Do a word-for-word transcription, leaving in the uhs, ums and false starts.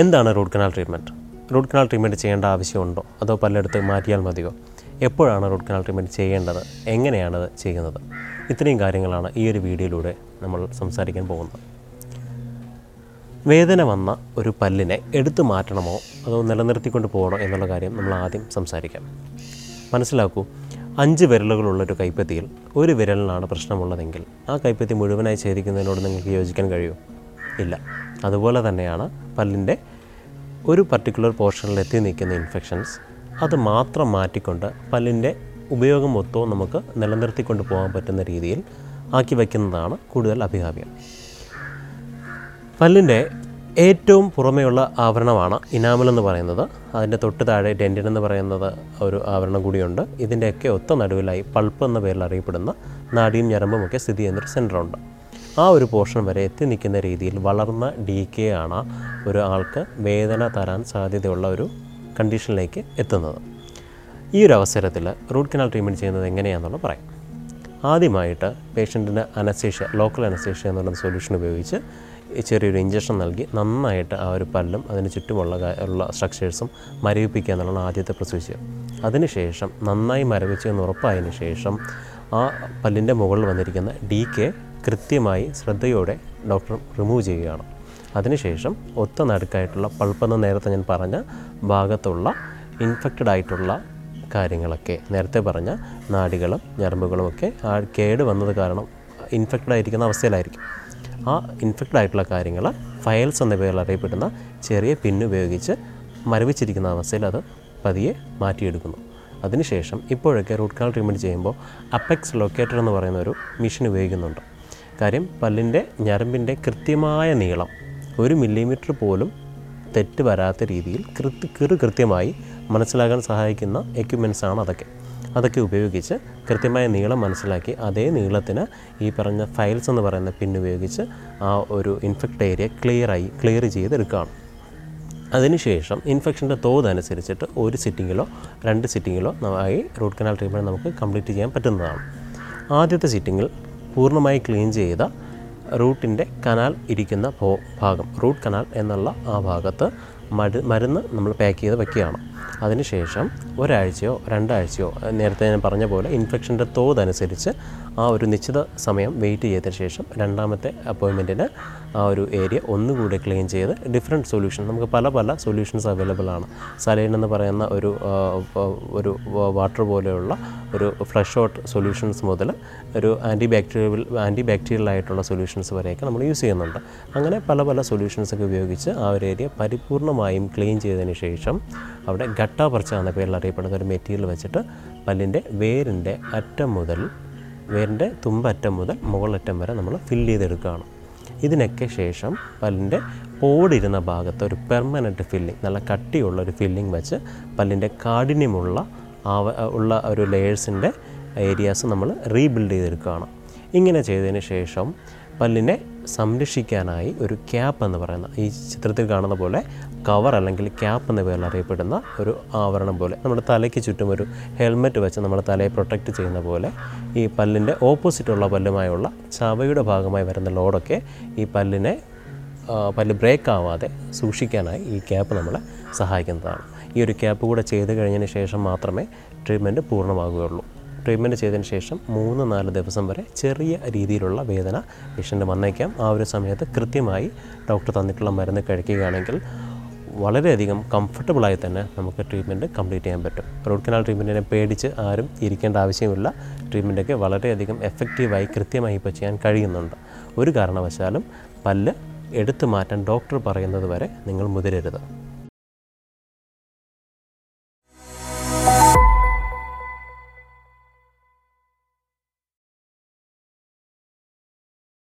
എന്താണ് root canal treatment? Root canal treatment ചെയ്യേണ്ട ആവശ്യമുണ്ടോ അതോ പലയിടത്ത് മാറ്റിയാൽ മതിയോ? എപ്പോഴാണ് റൂട്ട് കനാൽ ട്രീറ്റ്മെൻറ്റ് ചെയ്യേണ്ടത്? എങ്ങനെയാണത് ചെയ്യുന്നത്? ഇത്രയും കാര്യങ്ങളാണ് ഈ ഒരു വീഡിയോയിലൂടെ നമ്മൾ സംസാരിക്കാൻ പോകുന്നത്. വേദന വന്ന ഒരു പല്ലിനെ എടുത്തു മാറ്റണമോ അതോ നിലനിർത്തിക്കൊണ്ട് പോകണോ എന്നുള്ള കാര്യം നമ്മൾ ആദ്യം സംസാരിക്കാം. മനസ്സിലാക്കൂ, അഞ്ച് വിരലുകളുള്ളൊരു കൈപ്പത്തിയിൽ ഒരു വിരലിനാണ് പ്രശ്നമുള്ളതെങ്കിൽ ആ കൈപ്പത്തി മുഴുവനായി ഛേദിക്കുന്നതിനോട് നിങ്ങൾക്ക് യോജിക്കാൻ കഴിയുമോ? ഇല്ല. അതുപോലെ തന്നെയാണ് പല്ലിൻ്റെ ഒരു പർട്ടിക്കുലർ പോർഷനിൽ എത്തി നിൽക്കുന്ന ഇൻഫെക്ഷൻസ്, അത് മാത്രം മാറ്റിക്കൊണ്ട് പല്ലിൻ്റെ ഉപയോഗം മൊത്തവും നമുക്ക് നിലനിർത്തിക്കൊണ്ട് പോകാൻ പറ്റുന്ന രീതിയിൽ ആക്കി വയ്ക്കുന്നതാണ് കൂടുതൽ അഭികാമ്യം. പല്ലിൻ്റെ ഏറ്റവും പുറമെയുള്ള ആവരണമാണ് ഇനാമലെന്ന് പറയുന്നത്. അതിൻ്റെ തൊട്ട് താഴെ ഡെൻറ്റിൻ എന്ന് പറയുന്നത് ഒരു ആവരണം കൂടിയുണ്ട്. ഇതിൻ്റെയൊക്കെ ഒത്ത നടുവിലായി പൾപ്പ് എന്ന പേരിൽ അറിയപ്പെടുന്ന നാടിയും ഞരമ്പും ഒക്കെ സ്ഥിതി ചെയ്യുന്നൊരു സെൻ്ററുണ്ട്. ആ ഒരു പോർഷൻ വരെ എത്തി നിൽക്കുന്ന രീതിയിൽ വളർന്ന ഡി കെ ആണ് ഒരു ആൾക്ക് വേദന തരാൻ സാധ്യതയുള്ള ഒരു കണ്ടീഷനിലേക്ക് എത്തുന്നത്. ഈ ഒരു അവസരത്തിൽ റൂട്ട് കനാൽ ട്രീറ്റ്മെൻറ്റ് ചെയ്യുന്നത് എങ്ങനെയാണെന്നുള്ളത് പറയാം. ആദ്യമായിട്ട് പേഷ്യൻറ്റിന് അനസ്തേഷ്യ, ലോക്കൽ അനസ്തേഷ്യ എന്നുള്ള സൊല്യൂഷൻ ഉപയോഗിച്ച് ചെറിയൊരു ഇഞ്ചക്ഷൻ നൽകി നന്നായിട്ട് ആ ഒരു പല്ലും അതിന് ചുറ്റുമുള്ള ഉള്ള സ്ട്രക്ചേഴ്സും മരവിപ്പിക്കുക എന്നുള്ളതാണ് ആദ്യത്തെ പ്രൊസീജിയർ. അതിനുശേഷം നന്നായി മരവിച്ചെന്ന് ഉറപ്പായതിനു ശേഷം ആ പല്ലിൻ്റെ മുകളിൽ വന്നിരിക്കുന്ന ഡി കെ കൃത്യമായി ശ്രദ്ധയോടെ ഡോക്ടർ റിമൂവ് ചെയ്യുകയാണ്. അതിനുശേഷം ഒത്ത നടുക്കായിട്ടുള്ള പൾപ്പെന്ന് നേരത്തെ ഞാൻ പറഞ്ഞ ഭാഗത്തുള്ള ഇൻഫെക്റ്റഡ് ആയിട്ടുള്ള കാര്യങ്ങളൊക്കെ, നേരത്തെ പറഞ്ഞ നാടികളും ഞരമ്പുകളുമൊക്കെ ആ കേട് വന്നത് കാരണം ഇൻഫെക്റ്റഡ് ആയിരിക്കുന്ന അവസ്ഥയിലായിരിക്കും. ആ ഇൻഫെക്റ്റഡ് ആയിട്ടുള്ള കാര്യങ്ങൾ ഫയൽസ് എന്ന പേരിൽ അറിയപ്പെടുന്ന ചെറിയ പിന്നുപയോഗിച്ച് മരവിച്ചിരിക്കുന്ന അവസ്ഥയിൽ അത് പതിയെ മാറ്റിയെടുക്കുന്നു. അതിനുശേഷം ഇപ്പോഴൊക്കെ റൂട്ട് കനാൽ ട്രീറ്റ്മെൻറ്റ് ചെയ്യുമ്പോൾ അപ്പെക്സ് ലൊക്കേറ്റർ എന്ന് പറയുന്ന ഒരു മെഷീൻ ഉപയോഗിക്കുന്നുണ്ട്. കാര്യം പല്ലിൻ്റെ ഞരമ്പിൻ്റെ കൃത്യമായ നീളം ഒരു മില്ലിമീറ്റർ പോലും തെറ്റ് വരാത്ത രീതിയിൽ കൃത്യ കൃ കൃത്യമായി മനസ്സിലാക്കാൻ സഹായിക്കുന്ന എക്യുപ്മെൻറ്റ്സാണ് അതൊക്കെ. അതൊക്കെ ഉപയോഗിച്ച് കൃത്യമായ നീളം മനസ്സിലാക്കി അതേ നീളത്തിന് ഈ പറഞ്ഞ ഫയൽസ് എന്ന് പറയുന്ന പിന്നുപയോഗിച്ച് ആ ഒരു ഇൻഫെക്റ്റ് ഏരിയ ക്ലിയറായി ക്ലിയർ ചെയ്തെടുക്കുകയാണ്. അതിനുശേഷം ഇൻഫെക്ഷൻ്റെ തോത് അനുസരിച്ചിട്ട് ഒരു സിറ്റിങ്ങിലോ രണ്ട് സിറ്റിങ്ങിലോ ആയി റൂട്ട് കനാൽ ട്രീറ്റ്മെൻറ്റ് നമുക്ക് കംപ്ലീറ്റ് ചെയ്യാൻ പറ്റുന്നതാണ്. ആദ്യത്തെ സിറ്റിങ്ങിൽ പൂർണ്ണമായി ക്ലീൻ ചെയ്ത റൂട്ടിൻ്റെ കനാൽ ഇരിക്കുന്ന ഭാഗം, റൂട്ട് കനാൽ എന്നുള്ള ആ ഭാഗത്ത് മരു മരുന്ന് നമ്മൾ പാക്ക് ചെയ്ത് വയ്ക്കുകയാണ്. അതിനുശേഷം ഒരാഴ്ചയോ രണ്ടാഴ്ചയോ നേരത്തെ ഞാൻ പറഞ്ഞ പോലെ ഇൻഫെക്ഷൻ്റെ തോതനുസരിച്ച് ആ ഒരു നിശ്ചിത സമയം വെയിറ്റ് ചെയ്തതിന് ശേഷം രണ്ടാമത്തെ അപ്പോയിൻമെൻറ്റിന് ആ ഒരു ഏരിയ ഒന്നുകൂടി ക്ലീൻ ചെയ്ത് ഡിഫറെൻറ്റ് സൊല്യൂഷൻ, നമുക്ക് പല പല സൊല്യൂഷൻസ് അവൈലബിൾ ആണ്. സലൈൻ എന്ന് പറയുന്ന ഒരു ഒരു വാട്ടർ പോലെയുള്ള ഒരു ഫ്ലഷ് ഔട്ട് സൊല്യൂഷൻസ് മുതൽ ഒരു ആൻറ്റി ബാക്ടീരിയൽ ആൻറ്റി ബാക്ടീരിയൽ ആയിട്ടുള്ള സൊല്യൂഷൻസ് വരെയൊക്കെ നമ്മൾ യൂസ് ചെയ്യുന്നുണ്ട്. അങ്ങനെ പല പല സൊല്യൂഷൻസൊക്കെ ഉപയോഗിച്ച് ആ ഒരു ഏരിയ പരിപൂർണമായും ക്ലീൻ ചെയ്തതിന് ശേഷം അവിടെ ഗട്ടാ പർച്ച എന്ന പേരിൽ അറിയപ്പെടുന്ന ഒരു മെറ്റീരിയൽ വെച്ചിട്ട് പല്ലിൻ്റെ വേരിൻ്റെ അറ്റം മുതൽ വേരിൻ്റെ തുമ്പറ്റം മുതൽ മുകളറ്റം വരെ നമ്മൾ ഫില്ല് ചെയ്തെടുക്കുകയാണ്. ഇതിനൊക്കെ ശേഷം പല്ലിൻ്റെ പോടിരുന്ന ഭാഗത്ത് ഒരു പെർമനൻറ്റ് ഫില്ലിംഗ്, നല്ല കട്ടിയുള്ള ഒരു ഫില്ലിംഗ് വെച്ച് പല്ലിൻ്റെ കാഠിന്യമുള്ള ആവ ഉള്ള ഒരു ലെയേഴ്സിൻ്റെ ഏരിയാസ് നമ്മൾ റീബിൽഡ് ചെയ്തെടുക്കുകയാണ്. ഇങ്ങനെ ചെയ്തതിന് ശേഷം പല്ലിനെ സംരക്ഷിക്കാനായി ഒരു ക്യാപ്പ് എന്ന് പറയുന്ന, ഈ ചിത്രത്തിൽ കാണുന്ന പോലെ കവർ അല്ലെങ്കിൽ ക്യാപ്പ് എന്ന പേരിൽ അറിയപ്പെടുന്ന ഒരു ആവരണം പോലെ നമ്മുടെ തലയ്ക്ക് ചുറ്റും ഒരു ഹെൽമെറ്റ് വെച്ച് നമ്മുടെ തലയെ പ്രൊട്ടക്റ്റ് ചെയ്യുന്ന പോലെ ഈ പല്ലിൻ്റെ ഓപ്പോസിറ്റുള്ള പല്ലുമായുള്ള ചവയുടെ ഭാഗമായി വരുന്ന ലോഡൊക്കെ ഈ പല്ലിനെ പല്ല് ബ്രേക്ക് ആവാതെ സൂക്ഷിക്കാനായി ഈ ക്യാപ്പ് നമ്മളെ സഹായിക്കുന്നതാണ്. ഈ ഒരു ക്യാപ്പ് കൂടെ ചെയ്ത് കഴിഞ്ഞതിന് ശേഷം മാത്രമേ ട്രീറ്റ്മെൻറ്റ് പൂർണ്ണമാകുകയുള്ളൂ. ട്രീറ്റ്മെൻറ്റ് ചെയ്തതിന് ശേഷം മൂന്ന് നാല് ദിവസം വരെ ചെറിയ രീതിയിലുള്ള വേദന പേഷ്യൻ്റ് വന്നേക്കാം. ആ ഒരു സമയത്ത് കൃത്യമായി ഡോക്ടർ തന്നിട്ടുള്ള മരുന്ന് കഴിക്കുകയാണെങ്കിൽ വളരെയധികം കംഫർട്ടബിളായി തന്നെ നമുക്ക് ട്രീറ്റ്മെൻറ്റ് കംപ്ലീറ്റ് ചെയ്യാൻ പറ്റും. റൂട്ട് കനാൽ ട്രീറ്റ്മെൻറ്റിനെ പേടിച്ച് ആരും ഇരിക്കേണ്ട ആവശ്യമില്ല. ട്രീറ്റ്മെൻറ്റൊക്കെ വളരെയധികം എഫക്റ്റീവായി കൃത്യമായി ഇപ്പോൾ ചെയ്യാൻ കഴിയുന്നുണ്ട്. ഒരു കാരണവശാലും പല്ല് എടുത്തു മാറ്റാൻ ഡോക്ടർ പറയുന്നത് വരെ നിങ്ങൾ മുതിരരുത്.